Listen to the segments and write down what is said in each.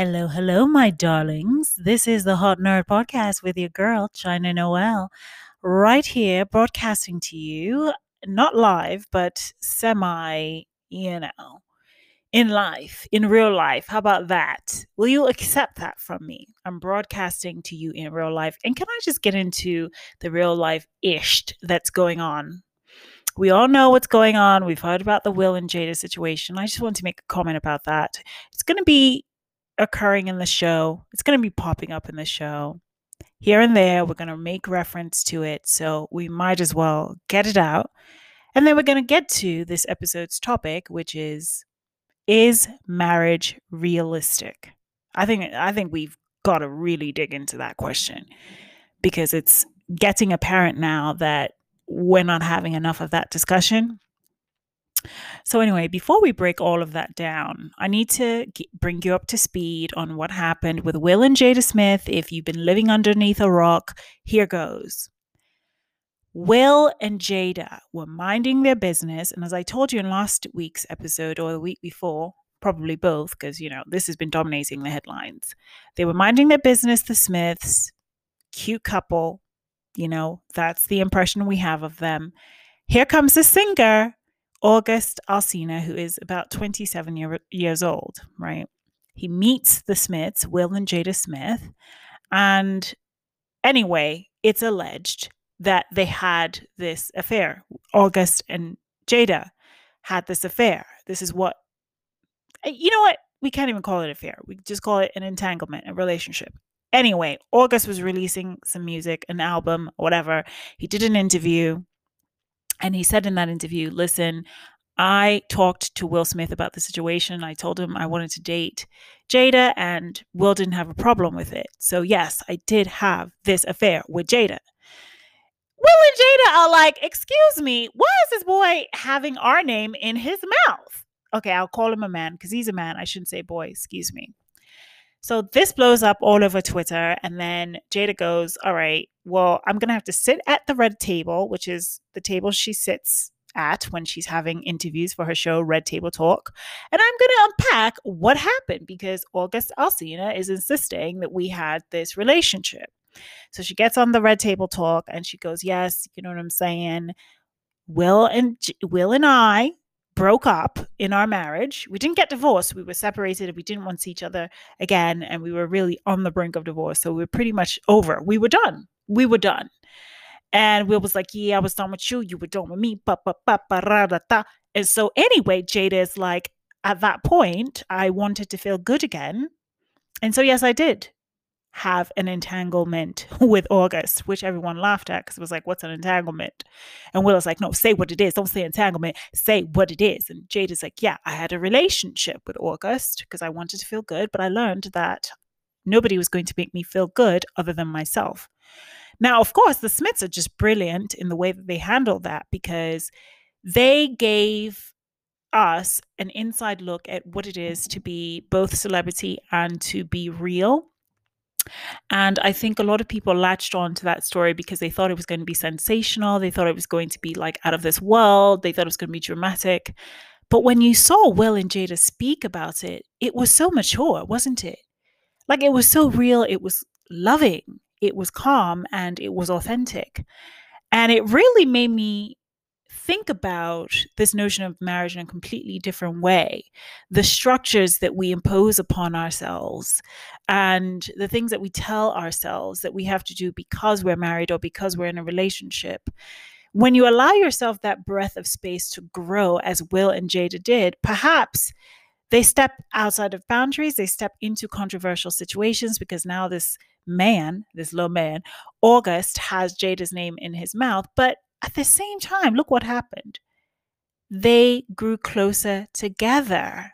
Hello, hello, my darlings. This is the Hot Nerd Podcast with your girl, China Noel, right here broadcasting to you, not live, but semi, in life, in real life. How about that? Will you accept that from me? I'm broadcasting to you in real life. And can I just get into the real life-ish that's going on? We all know what's going on. We've heard about the Will and Jada situation. I just want to make a comment about that. It's going to be occurring in the show. It's going to be popping up in the show. Here and there, we're going to make reference to it, so we might as well get it out. And then we're going to get to this episode's topic, which is marriage realistic? I think we've got to really dig into that question, because it's getting apparent now that we're not having enough of that discussion. So anyway, before we break all of that down, I need to bring you up to speed on what happened with Will and Jada Smith. If you've been living underneath a rock, here goes. Will and Jada were minding their business. And as I told you in last week's episode, or the week before, probably both, because, this has been dominating the headlines. They were minding their business, the Smiths, cute couple. That's the impression we have of them. Here comes the singer, August Alsina, who is about 27 years old, right? He meets the Smiths, Will and Jada Smith. And anyway, it's alleged that they had this affair. August and Jada had this affair. This is what, we can't even call it an affair. We just call it an entanglement, a relationship. Anyway, August was releasing some music, an album, whatever. He did an interview. And he said in that interview, listen, I talked to Will Smith about the situation. I told him I wanted to date Jada, and Will didn't have a problem with it. So yes, I did have this affair with Jada. Will and Jada are like, excuse me, why is this boy having our name in his mouth? Okay, I'll call him a man because he's a man. I shouldn't say boy, excuse me. So this blows up all over Twitter, and then Jada goes, all right, well, I'm going to have to sit at the Red Table, which is the table she sits at when she's having interviews for her show, Red Table Talk. And I'm going to unpack what happened, because August Alsina is insisting that we had this relationship. So she gets on the Red Table Talk and she goes, yes, you know what I'm saying? Will and I broke up in our marriage. We didn't get divorced. We were separated. We didn't want to see each other again. And we were really on the brink of divorce. So we were pretty much over. We were done. And Will was like, yeah, I was done with you. You were done with me. And so anyway, Jada is like, at that point, I wanted to feel good again. And so, yes, I did have an entanglement with August, which everyone laughed at because it was like, what's an entanglement? And Willow's like, no, say what it is. Don't say entanglement. Say what it is. And Jada's like, yeah, I had a relationship with August because I wanted to feel good, but I learned that nobody was going to make me feel good other than myself. Now, of course, the Smiths are just brilliant in the way that they handle that, because they gave us an inside look at what it is to be both celebrity and to be real. And I think a lot of people latched on to that story because they thought it was going to be sensational. They thought it was going to be like out of this world. They thought it was going to be dramatic. But when you saw Will and Jada speak about it, it was so mature, wasn't it? Like, it was so real. It was loving. It was calm, and it was authentic. And it really made me think about this notion of marriage in a completely different way, the structures that we impose upon ourselves and the things that we tell ourselves that we have to do because we're married or because we're in a relationship. When you allow yourself that breath of space to grow, as Will and Jada did, perhaps they step outside of boundaries, they step into controversial situations, because now this little man, August, has Jada's name in his mouth. But at the same time, look what happened. They grew closer together.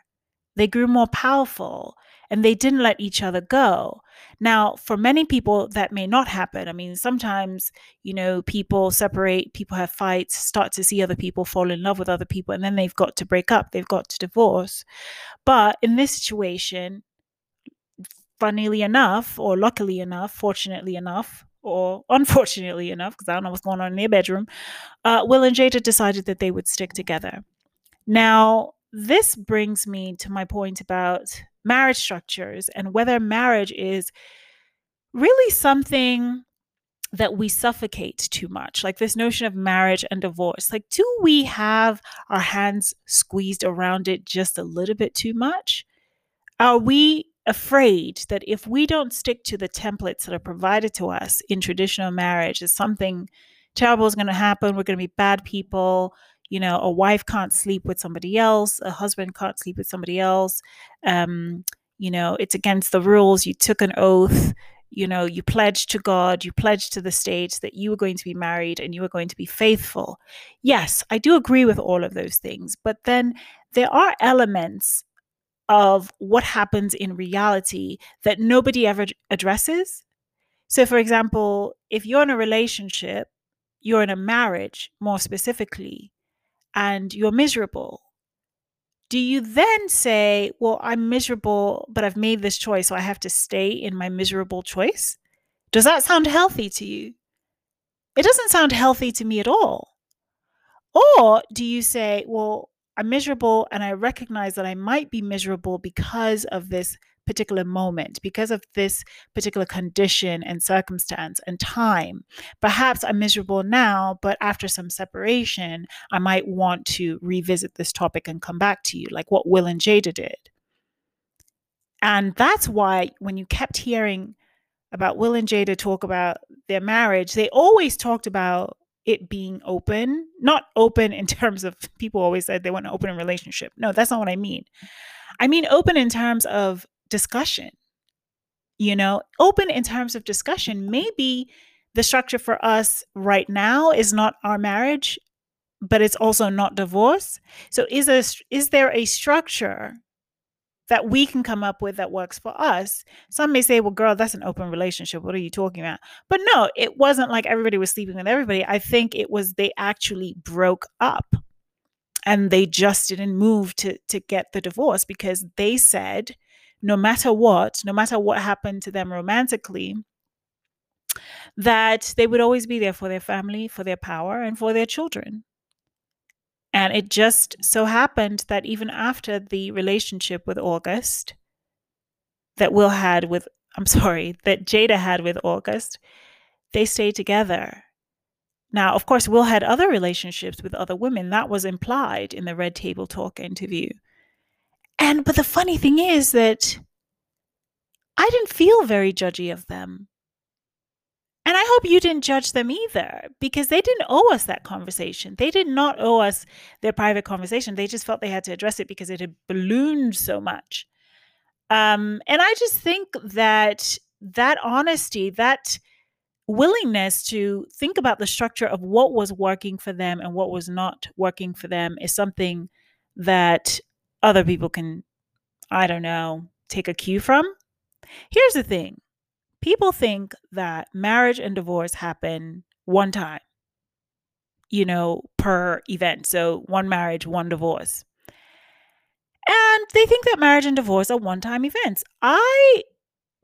They grew more powerful, and they didn't let each other go. Now, for many people, that may not happen. I mean, sometimes, people separate, people have fights, start to see other people, fall in love with other people, and then they've got to break up, they've got to divorce. But in this situation, funnily enough, or luckily enough, fortunately enough, or unfortunately enough, because I don't know what's going on in their bedroom, Will and Jada decided that they would stick together. Now, this brings me to my point about marriage structures and whether marriage is really something that we suffocate too much, like this notion of marriage and divorce. Like, do we have our hands squeezed around it just a little bit too much? Are we afraid that if we don't stick to the templates that are provided to us in traditional marriage, is something terrible is going to happen, we're going to be bad people, you know, a wife can't sleep with somebody else, a husband can't sleep with somebody else, you know, it's against the rules, you took an oath, you know, you pledged to God, you pledged to the state that you were going to be married and you were going to be faithful. Yes, I do agree with all of those things, but then there are elements of what happens in reality that nobody ever addresses. So for example, if you're in a relationship, you're in a marriage more specifically, and you're miserable, do you then say, well, I'm miserable, but I've made this choice, so I have to stay in my miserable choice? Does that sound healthy to you? It doesn't sound healthy to me at all. Or do you say, well, I'm miserable and I recognize that I might be miserable because of this particular moment, because of this particular condition and circumstance and time. Perhaps I'm miserable now, but after some separation, I might want to revisit this topic and come back to you, like what Will and Jada did. And that's why when you kept hearing about Will and Jada talk about their marriage, they always talked about it being open, not open in terms of people always said they want to open a relationship. No, that's not what I mean. I mean, open in terms of discussion, you know, open in terms of discussion. Maybe the structure for us right now is not our marriage, but it's also not divorce. So is there a structure that we can come up with that works for us? Some may say, well, girl, that's an open relationship. What are you talking about? But no, it wasn't like everybody was sleeping with everybody. I think it was they actually broke up and they just didn't move to get the divorce because they said, no matter what happened to them romantically, that they would always be there for their family, for their power, and for their children. And it just so happened that even after the relationship with August that Jada had with August, they stayed together. Now, of course, Will had other relationships with other women. That was implied in the Red Table Talk interview. But the funny thing is that I didn't feel very judgy of them. And I hope you didn't judge them either, because they didn't owe us that conversation. They did not owe us their private conversation. They just felt they had to address it because it had ballooned so much. And I just think that honesty, that willingness to think about the structure of what was working for them and what was not working for them is something that other people can, I don't know, take a cue from. Here's the thing. People think that marriage and divorce happen one time, you know, per event. So one marriage, one divorce. And they think that marriage and divorce are one-time events. I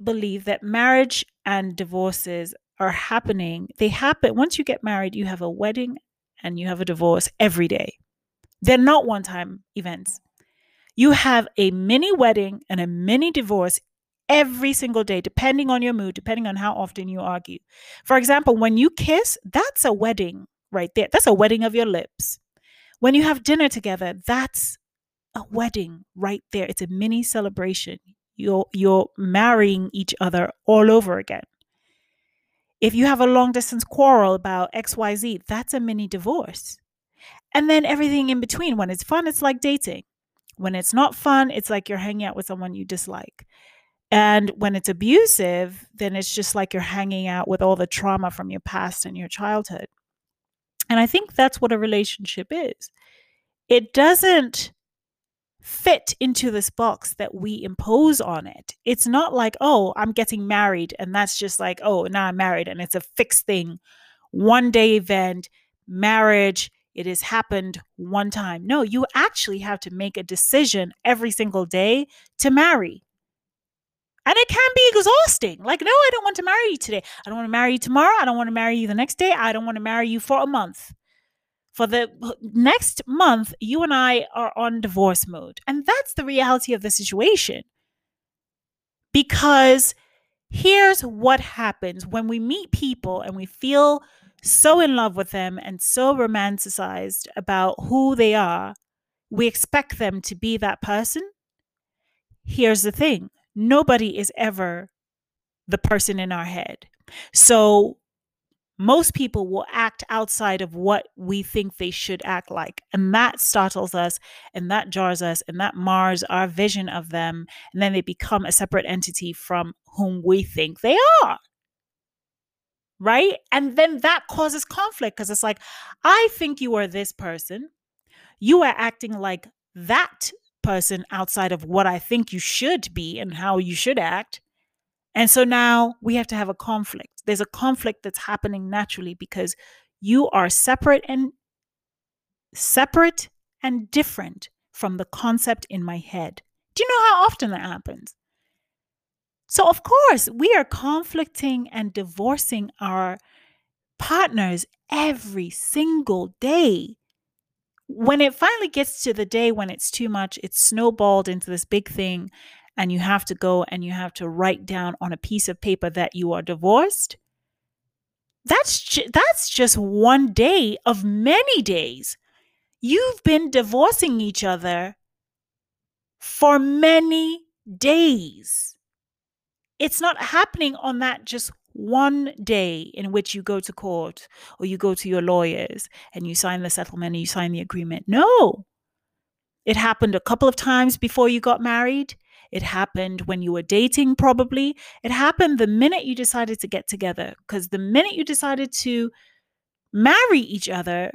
believe that marriage and divorces are happening. They happen. Once you get married, you have a wedding and you have a divorce every day. They're not one-time events. You have a mini wedding and a mini divorce every single day, depending on your mood, depending on how often you argue. For example, when you kiss, that's a wedding right there. That's a wedding of your lips. When you have dinner together, that's a wedding right there. It's a mini celebration. You're marrying each other all over again. If you have a long distance quarrel about XYZ, that's a mini divorce. And then everything in between. When it's fun, it's like dating. When it's not fun, it's like you're hanging out with someone you dislike. And when it's abusive, then it's just like you're hanging out with all the trauma from your past and your childhood. And I think that's what a relationship is. It doesn't fit into this box that we impose on it. It's not like, oh, I'm getting married and that's just like, oh, now I'm married and it's a fixed thing. One day event, marriage, it has happened one time. No, you actually have to make a decision every single day to marry. And it can be exhausting. Like, no, I don't want to marry you today. I don't want to marry you tomorrow. I don't want to marry you the next day. I don't want to marry you for a month. For the next month, you and I are on divorce mode. And that's the reality of the situation. Because here's what happens when we meet people and we feel so in love with them and so romanticized about who they are, we expect them to be that person. Here's the thing. Nobody is ever the person in our head. So most people will act outside of what we think they should act like. And that startles us, and that jars us, and that mars our vision of them. And then they become a separate entity from whom we think they are. Right? And then that causes conflict, because it's like, I think you are this person. You are acting like that person outside of what I think you should be and how you should act. And so now we have to have a conflict. There's a conflict that's happening naturally because you are separate and different from the concept in my head. Do you know how often that happens? So of course, we are conflicting and divorcing our partners every single day. When it finally gets to the day when it's too much, it's snowballed into this big thing, and you have to go and you have to write down on a piece of paper that you are divorced. That's just one day of many days. You've been divorcing each other for many days. It's not happening on that just one day in which you go to court or you go to your lawyers and you sign the settlement and you sign the agreement. No, it happened a couple of times before you got married. It happened when you were dating, probably. It happened the minute you decided to get together, because the minute you decided to marry each other,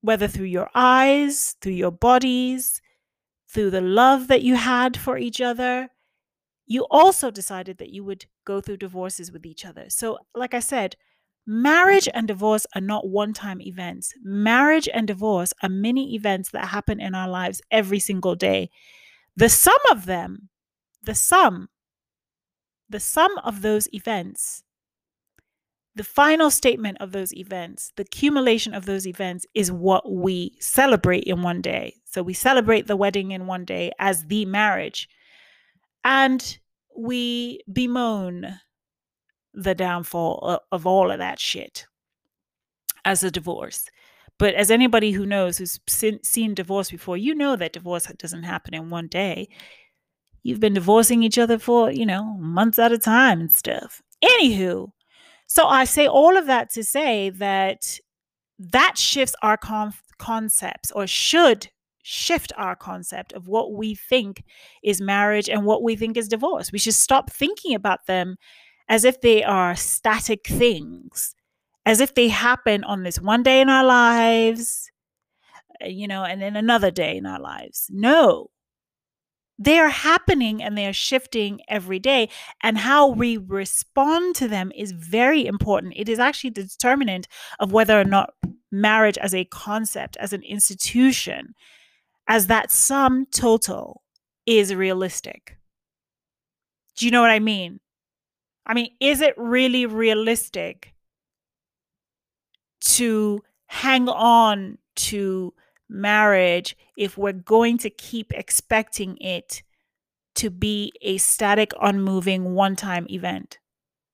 whether through your eyes, through your bodies, through the love that you had for each other, you also decided that you would go through divorces with each other. So, like I said, marriage and divorce are not one-time events. Marriage and divorce are many events that happen in our lives every single day. The sum of them, the sum of those events, the final statement of those events, the accumulation of those events is what we celebrate in one day. So we celebrate the wedding in one day as the marriage, and we bemoan the downfall of all of that shit as a divorce. But as anybody who knows, who's seen divorce before, you know that divorce doesn't happen in one day. You've been divorcing each other for, months at a time and stuff. Anywho, so I say all of that to say that shifts our concepts, or should shift our concept of what we think is marriage and what we think is divorce. We should stop thinking about them as if they are static things, as if they happen on this one day in our lives, and then another day in our lives. No, they are happening and they are shifting every day. And how we respond to them is very important. It is actually the determinant of whether or not marriage as a concept, as an institution, as that sum total is realistic. Do you know what I mean? Is it really realistic to hang on to marriage if we're going to keep expecting it to be a static, unmoving, one-time event?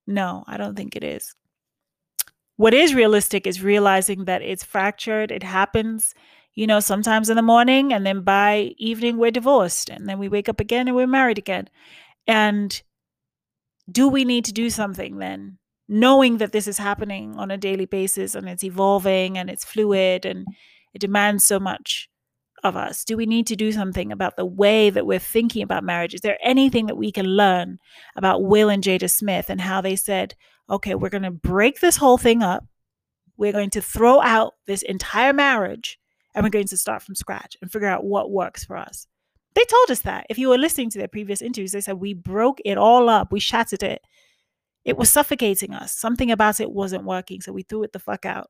No, I don't think it is. What is realistic is realizing that it's fractured. It happens, sometimes in the morning, and then by evening we're divorced, and then we wake up again and we're married again. And do we need to do something then? Knowing that this is happening on a daily basis and it's evolving and it's fluid and it demands so much of us. Do we need to do something about the way that we're thinking about marriage? Is there anything that we can learn about Will and Jada Smith and how they said, okay, we're going to break this whole thing up. We're going to throw out this entire marriage and we're going to start from scratch and figure out what works for us. They told us that. If you were listening to their previous interviews, they said, we broke it all up. We shattered it. It was suffocating us. Something about it wasn't working. So we threw it the fuck out.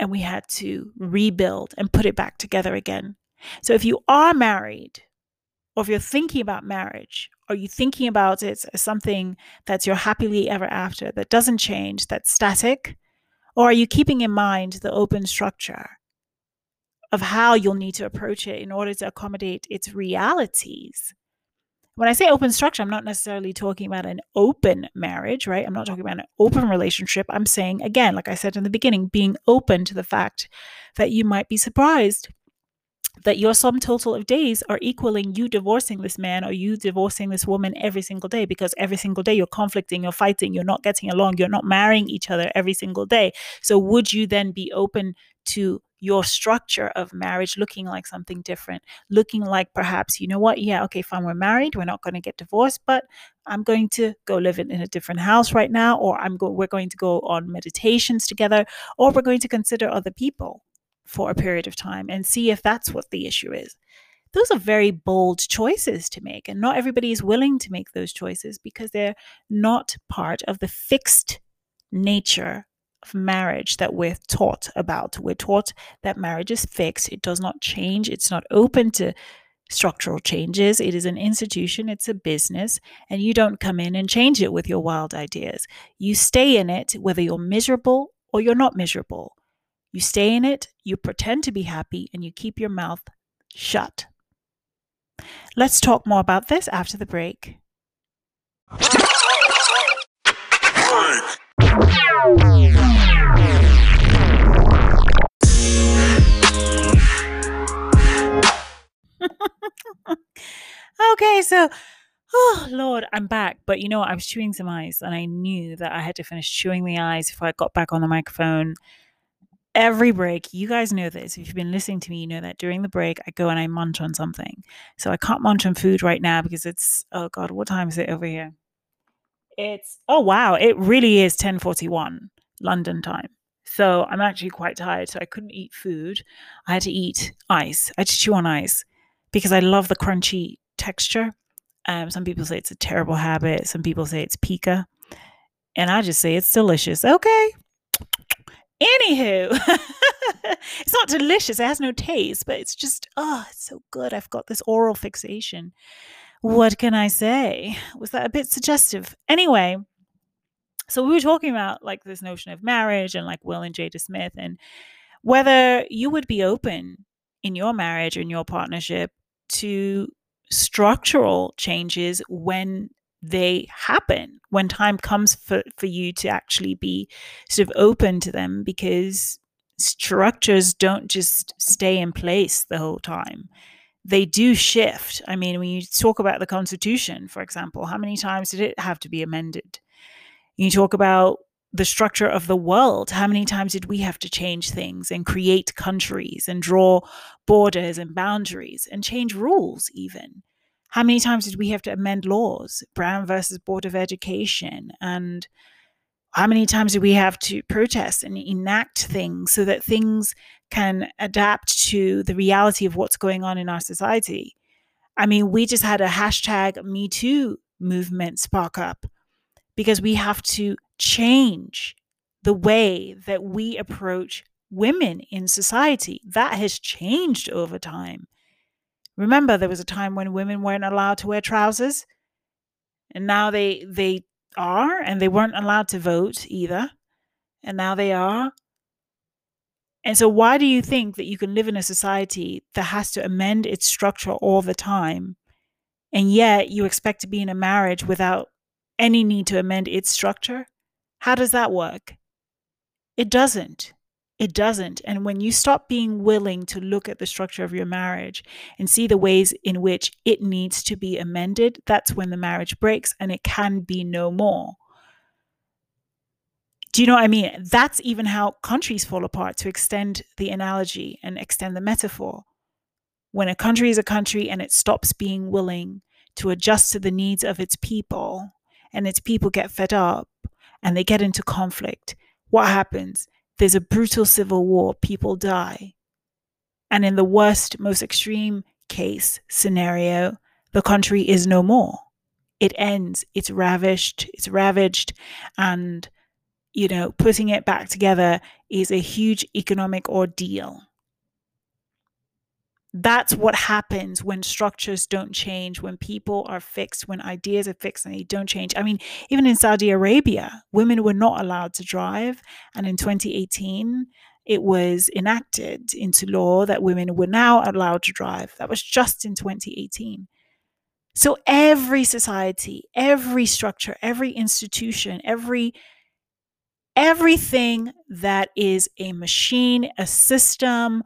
And we had to rebuild and put it back together again. So if you are married, or if you're thinking about marriage, or you're thinking about it as something that's your happily ever after, that doesn't change, that's static, or are you keeping in mind the open structure of how you'll need to approach it in order to accommodate its realities? When I say open structure, I'm not necessarily talking about an open marriage, right? I'm not talking about an open relationship. I'm saying, again, like I said in the beginning, being open to the fact that you might be surprised that your sum total of days are equaling you divorcing this man or you divorcing this woman every single day, because every single day you're conflicting, you're fighting, you're not getting along, you're not marrying each other every single day. So would you then be open to your structure of marriage looking like something different, looking like perhaps, you know what, yeah, okay, fine, we're married, we're not going to get divorced, but I'm going to go live in a different house right now, or we're going to go on meditations together, or we're going to consider other people for a period of time and see if that's what the issue is. Those are very bold choices to make, and not everybody is willing to make those choices because they're not part of the fixed nature of marriage that we're taught about. We're taught that marriage is fixed. It does not change. It's not open to structural changes. It is an institution. It's a business, and you don't come in and change it with your wild ideas. You stay in it whether you're miserable or you're not miserable. You stay in it, you pretend to be happy, and you keep your mouth shut. Let's talk more about this after the break. Okay, so, oh Lord, I'm back. But you know what? I was chewing some ice, and I knew that I had to finish chewing the ice before I got back on the microphone. Every break, you guys know this. If you've been listening to me, you know that during the break, I go and I munch on something. So I can't munch on food right now because it's, oh God, what time is it over here? It's, oh wow, it really is 10:41 London time. So I'm actually quite tired. So I couldn't eat food. I had to eat ice. I had to chew on ice because I love the crunchy texture. Some people say it's a terrible habit. Some people say it's pica. And I just say it's delicious. Okay. Anywho, it's not delicious. It has no taste, but it's just, oh, it's so good. I've got this oral fixation. What can I say? Was that a bit suggestive? Anyway, so we were talking about like this notion of marriage and like Will and Jada Smith and whether you would be open in your marriage or in your partnership to structural changes when they happen, when time comes for you to actually be sort of open to them, because structures don't just stay in place the whole time. They do shift. I mean, when you talk about the Constitution, for example, how many times did it have to be amended? You talk about the structure of the world. How many times did we have to change things and create countries and draw borders and boundaries and change rules even? How many times did we have to amend laws, Brown versus Board of Education? And how many times did we have to protest and enact things so that things can adapt to the reality of what's going on in our society? I mean, we just had a hashtag Me Too movement spark up because we have to change the way that we approach women in society. That has changed over time. Remember, there was a time when women weren't allowed to wear trousers, and now they are, and they weren't allowed to vote either, and now they are. And so why do you think that you can live in a society that has to amend its structure all the time, and yet you expect to be in a marriage without any need to amend its structure? How does that work? It doesn't. It doesn't. And when you stop being willing to look at the structure of your marriage and see the ways in which it needs to be amended, that's when the marriage breaks and it can be no more. Do you know what I mean? That's even how countries fall apart, to extend the analogy and extend the metaphor. When a country is a country and it stops being willing to adjust to the needs of its people, and its people get fed up and they get into conflict, what happens? There's a brutal civil war. People die. And in the worst, most extreme case scenario, the country is no more. It ends. It's ravaged. And, you know, putting it back together is a huge economic ordeal. That's what happens when structures don't change, when people are fixed, when ideas are fixed and they don't change. I mean, even in Saudi Arabia, women were not allowed to drive. And in 2018, it was enacted into law that women were now allowed to drive. That was just in 2018. So every society, every structure, every institution, everything that is a machine, a system,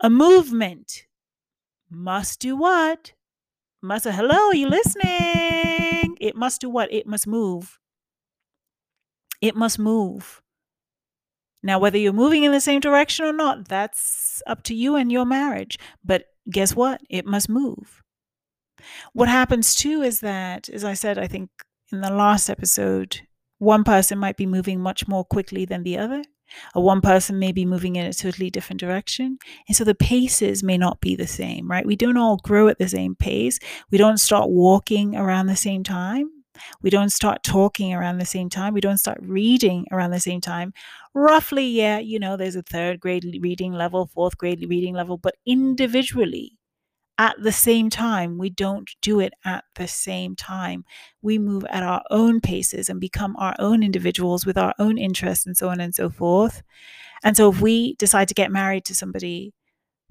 a movement must do what? Must, hello, you listening? It must do what? It must move. It must move. Now, whether you're moving in the same direction or not, that's up to you and your marriage. But guess what? It must move. What happens too is that, as I said, I think in the last episode, one person might be moving much more quickly than the other, or one person may be moving in a totally different direction. And so the paces may not be the same, right? We don't all grow at the same pace. We don't start walking around the same time. We don't start talking around the same time. We don't start reading around the same time. Roughly, yeah, you know, there's a 3rd grade reading level, 4th grade reading level, but individually, at the same time, we don't do it at the same time. We move at our own paces and become our own individuals with our own interests and so on and so forth. And so if we decide to get married to somebody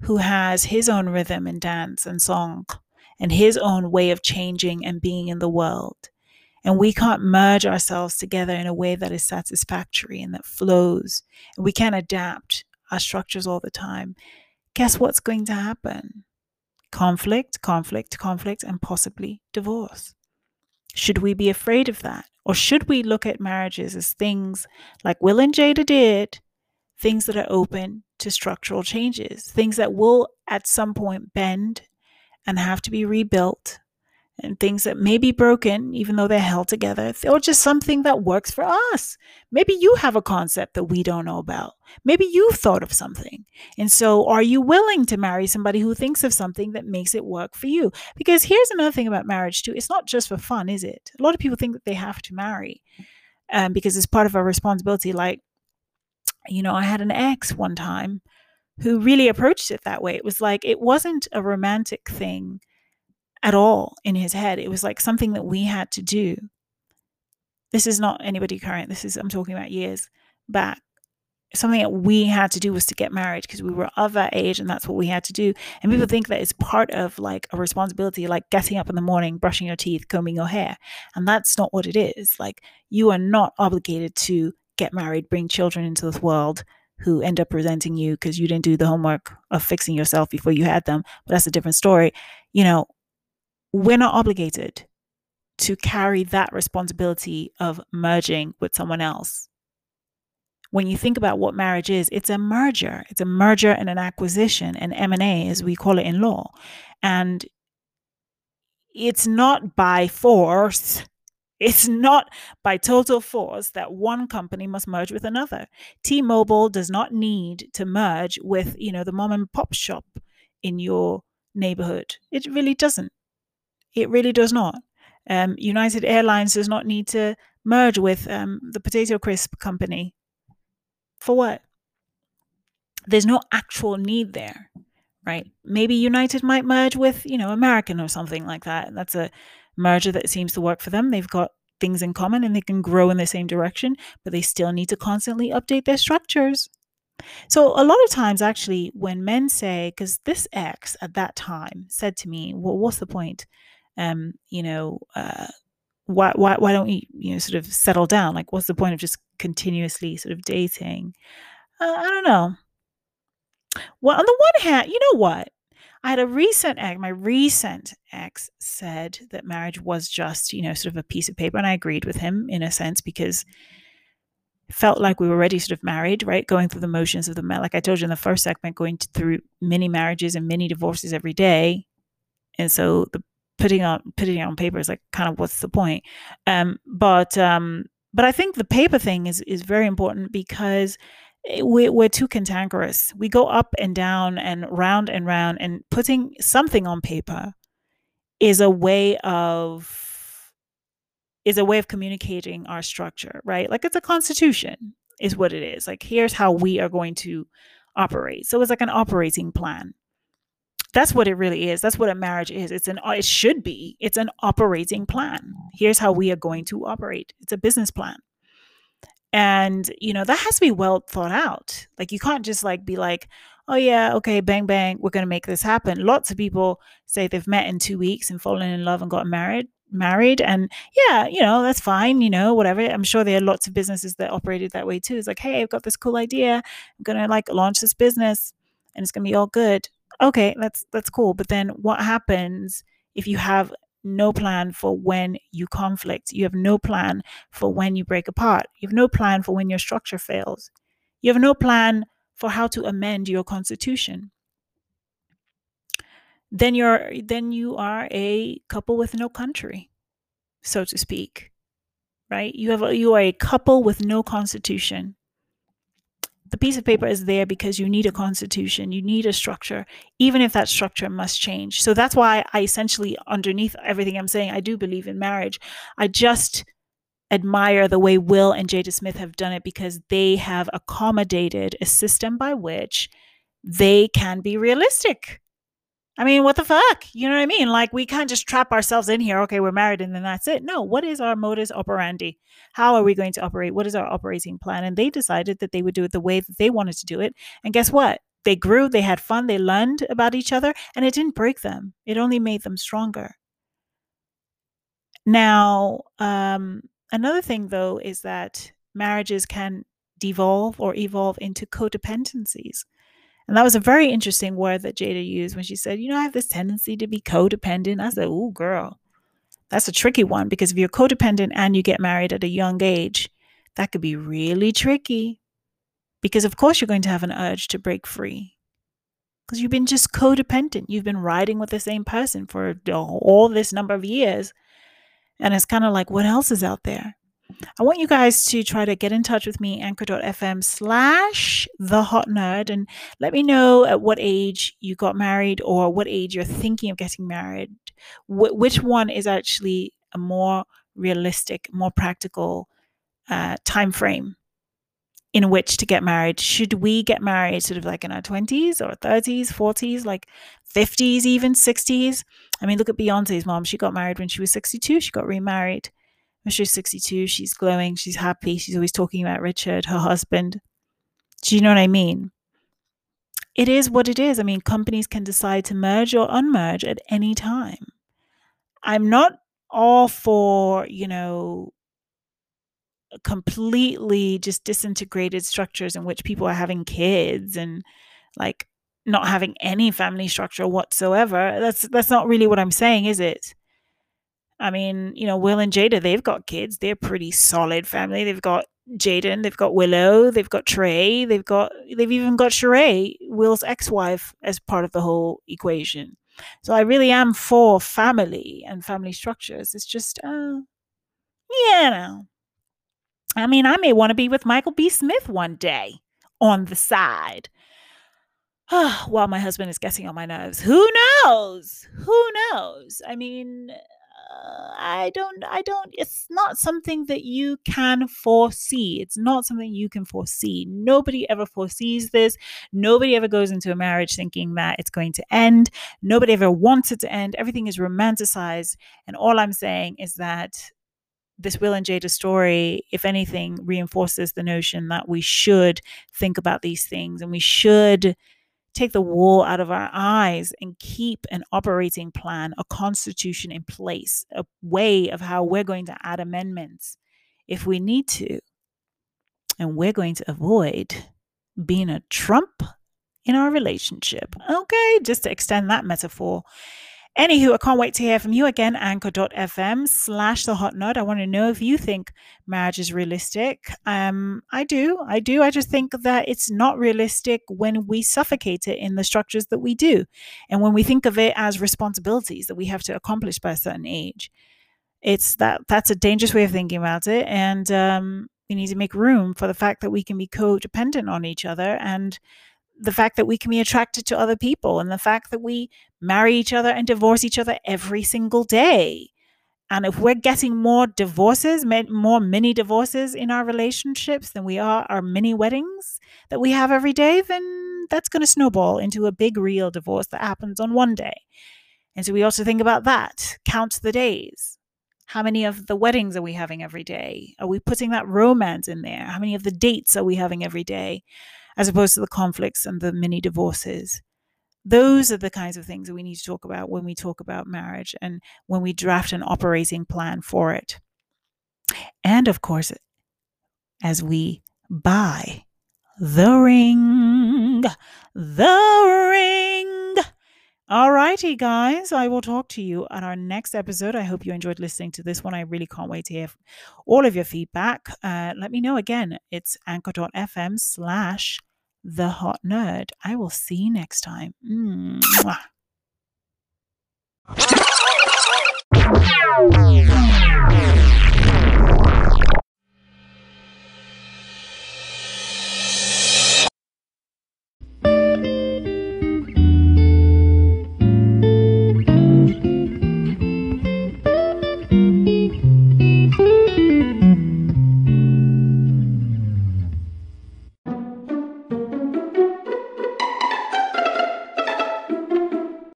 who has his own rhythm and dance and song and his own way of changing and being in the world, and we can't merge ourselves together in a way that is satisfactory and that flows, and we can't adapt our structures all the time, guess what's going to happen? Conflict, conflict, conflict, and possibly divorce. Should we be afraid of that? Or should we look at marriages as things like Will and Jada did, things that are open to structural changes, things that will at some point bend and have to be rebuilt, and things that may be broken even though they're held together, or just something that works for us? Maybe you have a concept that we don't know about. Maybe you've thought of something. And so are you willing to marry somebody who thinks of something that makes it work for you? Because here's another thing about marriage too. It's not just for fun, is it? A lot of people think that they have to marry because it's part of our responsibility. Like, you know, I had an ex one time who really approached it that way. It was like, it wasn't a romantic thing at all in his head. It was like something that we had to do. This is not anybody current. I'm talking about years back. Something that we had to do was to get married because we were of that age and that's what we had to do. And people think that it's part of like a responsibility, like getting up in the morning, brushing your teeth, combing your hair. And that's not what it is. Like, you are not obligated to get married, bring children into this world who end up resenting you because you didn't do the homework of fixing yourself before you had them. But that's a different story. You know, we're not obligated to carry that responsibility of merging with someone else. When you think about what marriage is, it's a merger. It's a merger and an acquisition, an M&A as we call it in law. And it's not by force, it's not by total force that one company must merge with another. T-Mobile does not need to merge with, you know, the mom and pop shop in your neighborhood. It really doesn't. It really does not. United Airlines does not need to merge with the potato crisp company. For what? There's no actual need there, right? Maybe United might merge with, you know, American or something like that. That's a merger that seems to work for them. They've got things in common and they can grow in the same direction, but they still need to constantly update their structures. So a lot of times, actually, when men say, because this ex at that time said to me, well, what's the point? Why don't we, you know, sort of settle down? Like, what's the point of just continuously sort of dating? I don't know. Well, on the one hand, you know what? I had a recent ex, my recent ex said that marriage was just, you know, sort of a piece of paper. And I agreed with him in a sense because it felt like we were already sort of married, right? Going through the motions of the, like I told you in the first segment, going through many marriages and many divorces every day. And so the putting it on paper is like kind of what's the point. But I think the paper thing is very important because we're too cantankerous. We go up and down and round and round, and putting something on paper is a way of communicating our structure, right? Like, it's a constitution is what it is. Like, here's how we are going to operate. So it's like an operating plan. That's what it really is. That's what a marriage is. It should be. It's an operating plan. Here's how we are going to operate. It's a business plan. And, you know, that has to be well thought out. Like, you can't just like be like, oh yeah, okay, bang, bang, we're going to make this happen. Lots of people say they've met in 2 weeks and fallen in love and got married. And yeah, you know, that's fine, you know, whatever. I'm sure there are lots of businesses that operated that way too. It's like, hey, I've got this cool idea. I'm going to like launch this business and it's going to be all good. Okay, that's cool. But then what happens if you have no plan for when you conflict? You have no plan for when you break apart. You have no plan for when your structure fails. You have no plan for how to amend your constitution. Then you are a couple with no country, so to speak, right? You are a couple with no constitution. The piece of paper is there because you need a constitution, you need a structure, even if that structure must change. So that's why I essentially, underneath everything I'm saying, I do believe in marriage. I just admire the way Will and Jada Smith have done it, because they have accommodated a system by which they can be realistic. I mean, what the fuck? You know what I mean? Like, we can't just trap ourselves in here. Okay, we're married and then that's it. No, what is our modus operandi? How are we going to operate? What is our operating plan? And they decided that they would do it the way that they wanted to do it. And guess what? They grew, they had fun, they learned about each other, and it didn't break them. It only made them stronger. Now, another thing, though, is that marriages can devolve or evolve into codependencies. And that was a very interesting word that Jada used when she said, you know, I have this tendency to be codependent. I said, ooh, girl, that's a tricky one, because if you're codependent and you get married at a young age, that could be really tricky, because of course you're going to have an urge to break free, because you've been just codependent. You've been riding with the same person for all this number of years. And it's kind of like, what else is out there? I want you guys to try to get in touch with me, anchor.fm/thehotnerd, and let me know at what age you got married, or what age you're thinking of getting married. Which one is actually a more realistic, more practical time frame in which to get married? Should we get married sort of like in our 20s or 30s, 40s, like 50s, even 60s? I mean, look at Beyonce's mom. She got married when she was 62. She got remarried. When she's 62, she's glowing, she's happy, she's always talking about Richard, her husband. Do you know what I mean? It is what it is. I mean, companies can decide to merge or unmerge at any time. I'm not all for, you know, completely just disintegrated structures in which people are having kids and like not having any family structure whatsoever. That's not really what I'm saying, is it? I mean, you know, Will and Jada, they've got kids. They're a pretty solid family. They've got Jaden, they've got Willow, they've got Trey, they've even got Sheree, Will's ex-wife, as part of the whole equation. So I really am for family and family structures. It's just, you know. I mean, I may want to be with Michael B. Smith one day on the side. While my husband is getting on my nerves. Who knows? Who knows? I mean, it's not something that you can foresee. It's not something you can foresee. Nobody ever foresees this. Nobody ever goes into a marriage thinking that it's going to end. Nobody ever wants it to end. Everything is romanticized. And all I'm saying is that this Will and Jada story, if anything, reinforces the notion that we should think about these things, and we should take the wool out of our eyes and keep an operating plan, a constitution in place, a way of how we're going to add amendments if we need to. And we're going to avoid being a Trump in our relationship. Okay, just to extend that metaphor. Anywho, I can't wait to hear from you again, anchor.fm/thehotnerd. I want to know if you think marriage is realistic. I do. I just think that it's not realistic when we suffocate it in the structures that we do. And when we think of it as responsibilities that we have to accomplish by a certain age, that's a dangerous way of thinking about it. And we need to make room for the fact that we can be codependent on each other, and the fact that we can be attracted to other people, and the fact that we marry each other and divorce each other every single day. And if we're getting more divorces, more mini divorces in our relationships than we are our mini weddings that we have every day, then that's going to snowball into a big real divorce that happens on one day. And so we also think about that. Count the days. How many of the weddings are we having every day? Are we putting that romance in there? How many of the dates are we having every day? as opposed to the conflicts and the mini divorces. Those are the kinds of things that we need to talk about when we talk about marriage and when we draft an operating plan for it. And of course, as we buy the ring. Alrighty, guys, I will talk to you on our next episode. I hope you enjoyed listening to this one. I really can't wait to hear all of your feedback. Let me know again. It's anchor.fm/thehotnerd. I will see you next time. Mwah.